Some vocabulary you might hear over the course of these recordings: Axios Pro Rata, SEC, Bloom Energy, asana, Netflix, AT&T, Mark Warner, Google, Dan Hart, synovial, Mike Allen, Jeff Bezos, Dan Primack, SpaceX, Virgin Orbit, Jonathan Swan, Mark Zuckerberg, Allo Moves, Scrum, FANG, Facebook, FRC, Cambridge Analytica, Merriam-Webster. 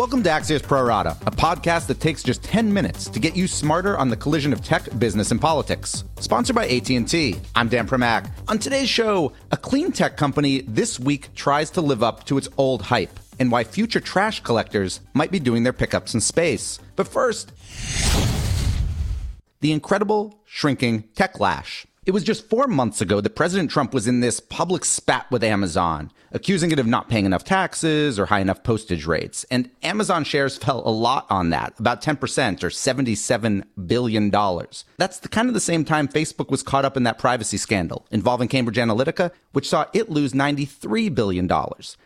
Welcome to Axios Pro Rata, a podcast that takes just 10 minutes to get you smarter on the collision of tech, business, and politics. Sponsored by AT&T. I'm Dan Primack. On today's show, a clean tech company this week tries to live up to its old hype and why future trash collectors might be doing their pickups in space. But first, the incredible shrinking techlash. It was just 4 months ago that President Trump was in this public spat with Amazon, accusing it of not paying enough taxes or high enough postage rates. And Amazon shares fell a lot on that, about 10% or $77 billion. That's the same time Facebook was caught up in that privacy scandal involving Cambridge Analytica, which saw it lose $93 billion.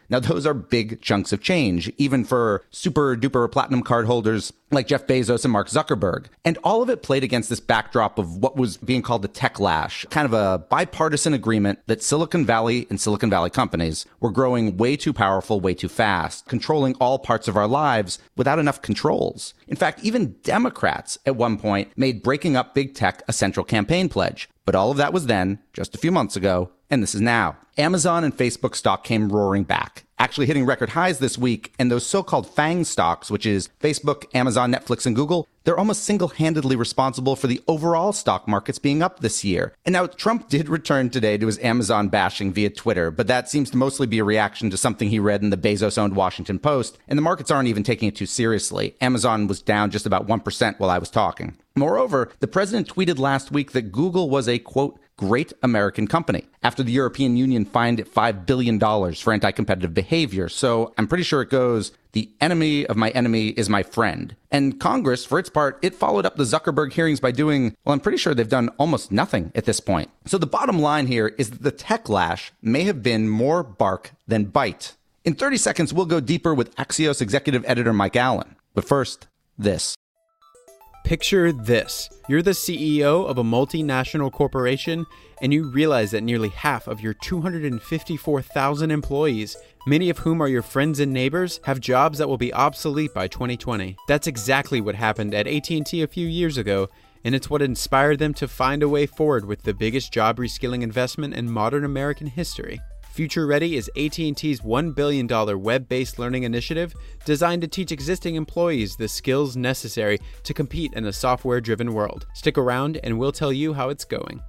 Now, those are big chunks of change, even for super duper platinum card holders like Jeff Bezos and Mark Zuckerberg. And all of it played against this backdrop of what was being called the techlash, kind of a bipartisan agreement that Silicon Valley and Silicon Valley companies were growing way too powerful, way too fast, controlling all parts of our lives without enough controls. In fact, even Democrats at one point made breaking up big tech a central campaign pledge. But all of that was then, just a few months ago, and this is now. Amazon and Facebook stock came roaring back, actually hitting record highs this week, and those so-called FANG stocks, which is Facebook, Amazon, Netflix, and Google, they're almost single-handedly responsible for the overall stock markets being up this year. And now Trump did return today to his Amazon bashing via Twitter, but that seems to mostly be a reaction to something he read in the Bezos-owned Washington Post, and the markets aren't even taking it too seriously. Amazon was down just about 1% while I was talking. Moreover, the president tweeted last week that Google was a, quote, great American company after the European Union fined it $5 billion for anti-competitive behavior. So I'm pretty sure it goes, the enemy of my enemy is my friend. And Congress, for its part, it followed up the Zuckerberg hearings by doing, well, I'm pretty sure they've done almost nothing at this point. So the bottom line here is that the techlash may have been more bark than bite. In 30 seconds, we'll go deeper with Axios executive editor Mike Allen. But first, this. Picture this. You're the CEO of a multinational corporation, and you realize that nearly half of your 254,000 employees, many of whom are your friends and neighbors, have jobs that will be obsolete by 2020. That's exactly what happened at AT&T a few years ago, and it's what inspired them to find a way forward with the biggest job reskilling investment in modern American history. Future Ready is AT&T's $1 billion web-based learning initiative designed to teach existing employees the skills necessary to compete in a software-driven world. Stick around and we'll tell you how it's going.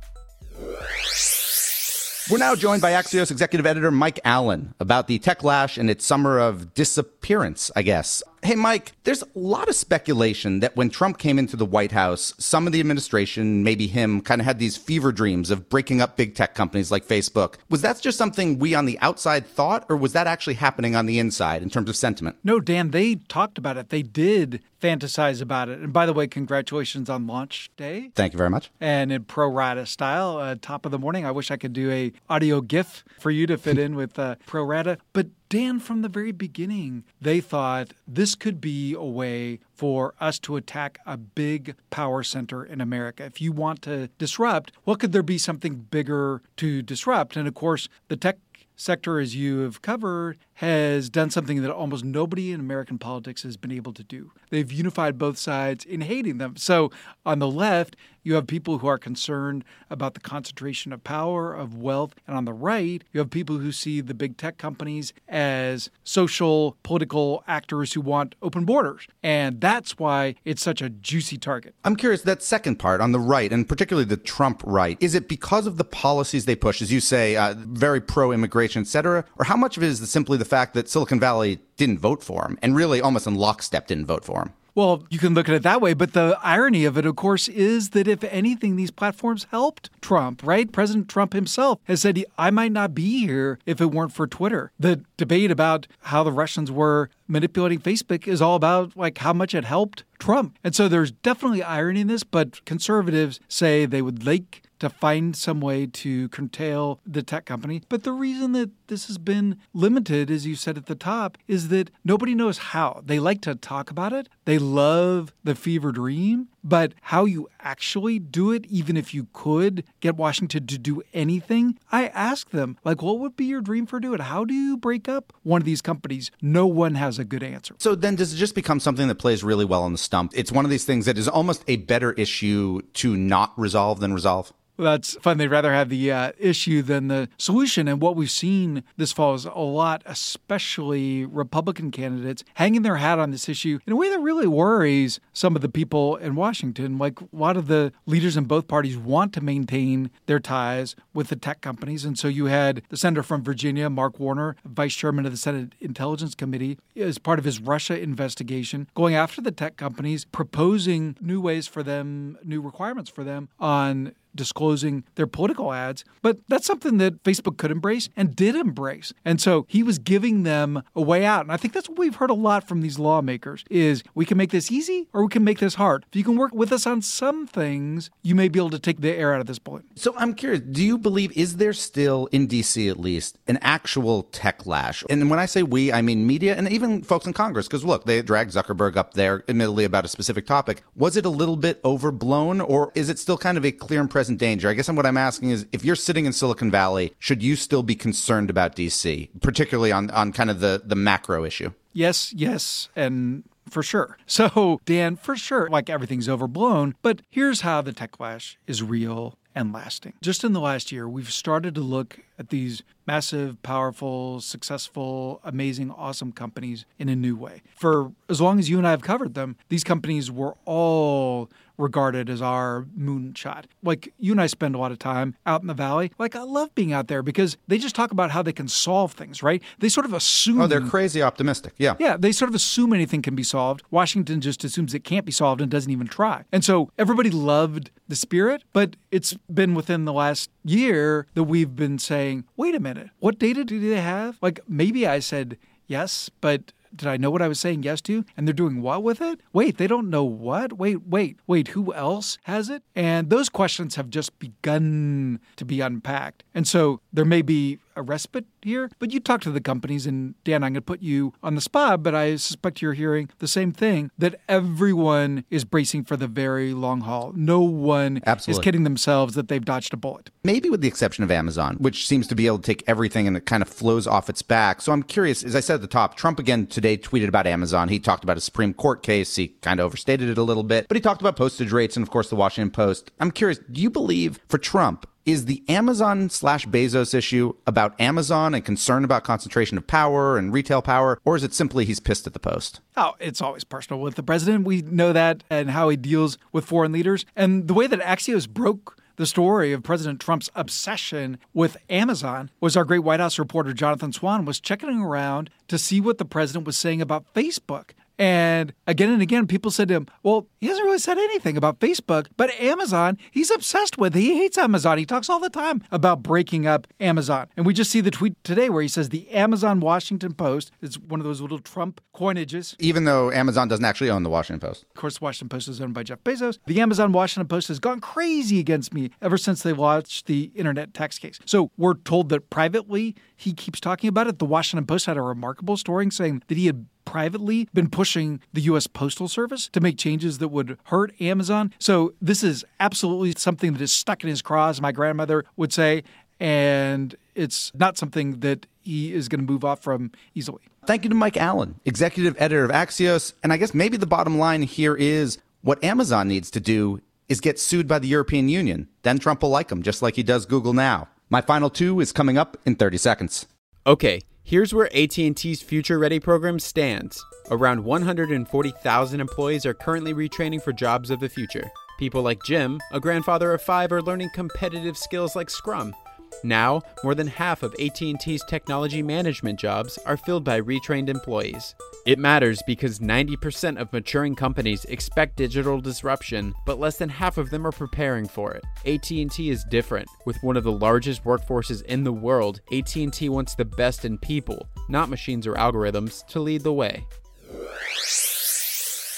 We're now joined by Axios executive editor Mike Allen about the techlash and its summer of disappearance, I guess. Hey, Mike, there's a lot of speculation that when Trump came into the White House, some of the administration, maybe him, kind of had these fever dreams of breaking up big tech companies like Facebook. Was that just something we on the outside thought, or was that actually happening on the inside in terms of sentiment? No, Dan, they talked about it. They did fantasize about it. And by the way, congratulations on launch day. Thank you very much. And in pro rata style, top of the morning, I wish I could do a audio GIF for you to fit in with pro rata. But Dan, from the very beginning, they thought this could be a way for us to attack a big power center in America. If you want to disrupt, what could there be something bigger to disrupt? And of course, the tech sector, as you have covered, has done something that almost nobody in American politics has been able to do. They've unified both sides in hating them. So on the left, you have people who are concerned about the concentration of power, of wealth. And on the right, you have people who see the big tech companies as social, political actors who want open borders. And that's why it's such a juicy target. I'm curious, that second part on the right, and particularly the Trump right, is it because of the policies they push, as you say, very pro-immigration, et cetera, or how much of it is simply the fact that Silicon Valley didn't vote for him and really almost in lockstep didn't vote for him? Well, you can look at it that way, but the irony of it, of course, is that if anything, these platforms helped Trump, right? President Trump himself has said, I might not be here if it weren't for Twitter. The debate about how the Russians were manipulating Facebook is all about like how much it helped Trump. And so there's definitely irony in this, but conservatives say they would like to find some way to curtail the tech company. But the reason that this has been limited, as you said at the top, is that nobody knows how. They like to talk about it. They love the fever dream. But how you actually do it, even if you could get Washington to do anything, I ask them, like, what would be your dream for doing? How do you break up one of these companies? No one has a good answer. So then does it just become something that plays really well on the stump? It's one of these things that is almost a better issue to not resolve than resolve? Well, that's fun. They'd rather have the issue than the solution. And what we've seen this fall is a lot, especially Republican candidates, hanging their hat on this issue in a way that really worries some of the people in Washington. Like, a lot of the leaders in both parties want to maintain their ties with the tech companies. And so you had the senator from Virginia, Mark Warner, vice chairman of the Senate Intelligence Committee, as part of his Russia investigation, going after the tech companies, proposing new ways for them, new requirements for them on disclosing their political ads. But that's something that Facebook could embrace and did embrace. And so he was giving them a way out. And I think that's what we've heard a lot from these lawmakers is we can make this easy or we can make this hard. If you can work with us on some things, you may be able to take the air out of this bullet. So I'm curious, do you believe, is there still in DC at least an actual techlash? And when I say we, I mean media and even folks in Congress, because look, they dragged Zuckerberg up there admittedly about a specific topic. Was it a little bit overblown or is it still kind of a clear and present danger? I guess what I'm asking is, if you're sitting in Silicon Valley, should you still be concerned about DC, particularly on kind of the macro issue? Yes, and for sure. So, Dan, for sure, like everything's overblown, but here's how the techlash is real and lasting. Just in the last year, we've started to look at these massive, powerful, successful, amazing, awesome companies in a new way. For as long as you and I have covered them, these companies were all regarded as our moonshot. Like, you and I spend a lot of time out in the Valley. Like, I love being out there because they just talk about how they can solve things, right? They sort of assume... Oh, they're crazy optimistic. Yeah. Yeah, they sort of assume anything can be solved. Washington just assumes it can't be solved and doesn't even try. And so everybody loved the spirit, but it's been within the last year that we've been saying, wait a minute, what data do they have? Like, maybe I said yes, but... did I know what I was saying yes to? And they're doing what with it? Wait, they don't know what? Wait, who else has it? And those questions have just begun to be unpacked. And so there may be a respite here, but you talk to the companies, and Dan, I'm going to put you on the spot, but I suspect you're hearing the same thing, that everyone is bracing for the very long haul. No one Absolutely. Is kidding themselves that they've dodged a bullet. Maybe with the exception of Amazon, which seems to be able to take everything and it kind of flows off its back. So I'm curious, as I said at the top, Trump again today tweeted about Amazon. He talked about a Supreme Court case. He kind of overstated it a little bit, but he talked about postage rates and, of course, the Washington Post. I'm curious, do you believe for Trump, is the Amazon/Bezos issue about Amazon and concern about concentration of power and retail power, or is it simply he's pissed at the Post? Oh, it's always personal with the president. We know that, and how he deals with foreign leaders. And the way that Axios broke the story of President Trump's obsession with Amazon was our great White House reporter, Jonathan Swan, was checking around to see what the president was saying about Facebook. And again, people said to him, well, he hasn't really said anything about Facebook, but Amazon, he's obsessed with. He hates Amazon. He talks all the time about breaking up Amazon. And we just see the tweet today where he says the Amazon Washington Post is one of those little Trump coinages. Even though Amazon doesn't actually own the Washington Post. Of course, the Washington Post is owned by Jeff Bezos. The Amazon Washington Post has gone crazy against me ever since they launched the internet tax case. So we're told that privately he keeps talking about it. The Washington Post had a remarkable story saying that he had privately been pushing the U.S. Postal Service to make changes that would hurt Amazon. So this is absolutely something that is stuck in his craws, my grandmother would say, and it's not something that he is going to move off from easily. Thank you to Mike Allen, executive editor of Axios. And I guess maybe the bottom line here is what Amazon needs to do is get sued by the European Union. Then Trump will like him, just like he does Google now. My final two is coming up in 30 seconds. Okay. Here's where AT&T's Future Ready program stands. Around 140,000 employees are currently retraining for jobs of the future. People like Jim, a grandfather of 5, are learning competitive skills like Scrum. Now, more than half of AT&T's technology management jobs are filled by retrained employees. It matters because 90% of maturing companies expect digital disruption, but less than half of them are preparing for it. AT&T is different. With one of the largest workforces in the world, AT&T wants the best in people, not machines or algorithms, to lead the way.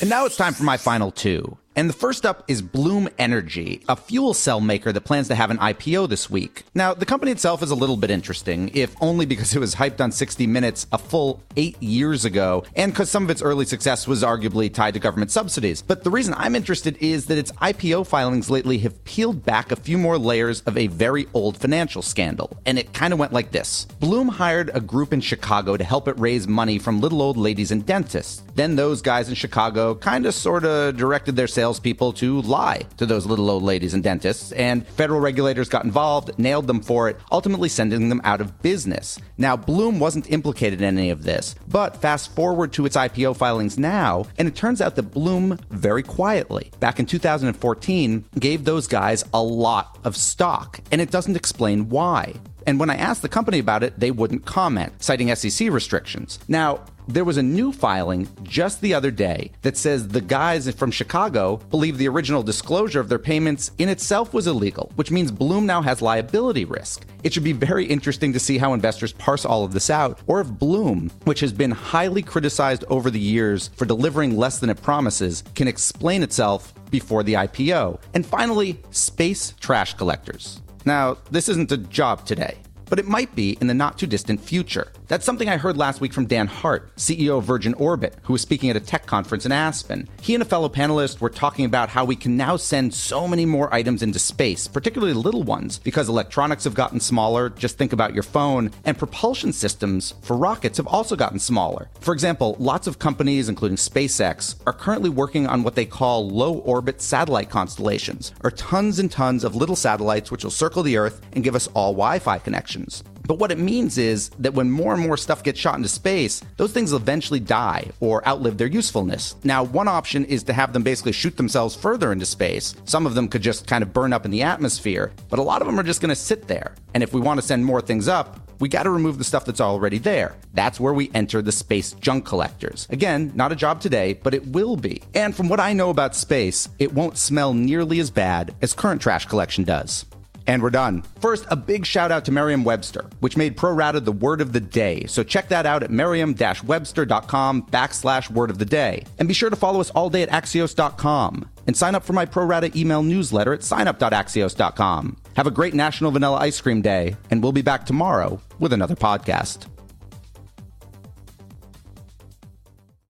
And now it's time for my final two. And the first up is Bloom Energy, a fuel cell maker that plans to have an IPO this week. Now, the company itself is a little bit interesting, if only because it was hyped on 60 Minutes a full 8 years ago, and because some of its early success was arguably tied to government subsidies. But the reason I'm interested is that its IPO filings lately have peeled back a few more layers of a very old financial scandal. And it kind of went like this. Bloom hired a group in Chicago to help it raise money from little old ladies and dentists. Then those guys in Chicago kind of sort of directed their sales salespeople to lie to those little old ladies and dentists, and federal regulators got involved, nailed them for it, ultimately sending them out of business. Now, Bloom wasn't implicated in any of this, but fast forward to its IPO filings now, and it turns out that Bloom, very quietly, back in 2014, gave those guys a lot of stock, and it doesn't explain why. And when I asked the company about it, they wouldn't comment, citing SEC restrictions. Now, there was a new filing just the other day that says the guys from Chicago believe the original disclosure of their payments in itself was illegal, which means Bloom now has liability risk. It should be very interesting to see how investors parse all of this out, or if Bloom, which has been highly criticized over the years for delivering less than it promises, can explain itself before the IPO. And finally, space trash collectors. Now, this isn't a job today, but it might be in the not-too-distant future. That's something I heard last week from Dan Hart, CEO of Virgin Orbit, who was speaking at a tech conference in Aspen. He and a fellow panelist were talking about how we can now send so many more items into space, particularly little ones, because electronics have gotten smaller, just think about your phone, and propulsion systems for rockets have also gotten smaller. For example, lots of companies, including SpaceX, are currently working on what they call low-orbit satellite constellations, or tons and tons of little satellites which will circle the Earth and give us all Wi-Fi connections. But what it means is that when more and more stuff gets shot into space, those things will eventually die or outlive their usefulness. Now, one option is to have them basically shoot themselves further into space. Some of them could just kind of burn up in the atmosphere, but a lot of them are just going to sit there. And if we want to send more things up, we got to remove the stuff that's already there. That's where we enter the space junk collectors. Again, not a job today, but it will be. And from what I know about space, it won't smell nearly as bad as current trash collection does. And we're done. First, a big shout out to Merriam-Webster, which made Pro Rata the word of the day. So check that out at merriam-webster.com/word of the day. And be sure to follow us all day at axios.com. And sign up for my Pro Rata email newsletter at signup.axios.com. Have a great National Vanilla Ice Cream Day, and we'll be back tomorrow with another podcast.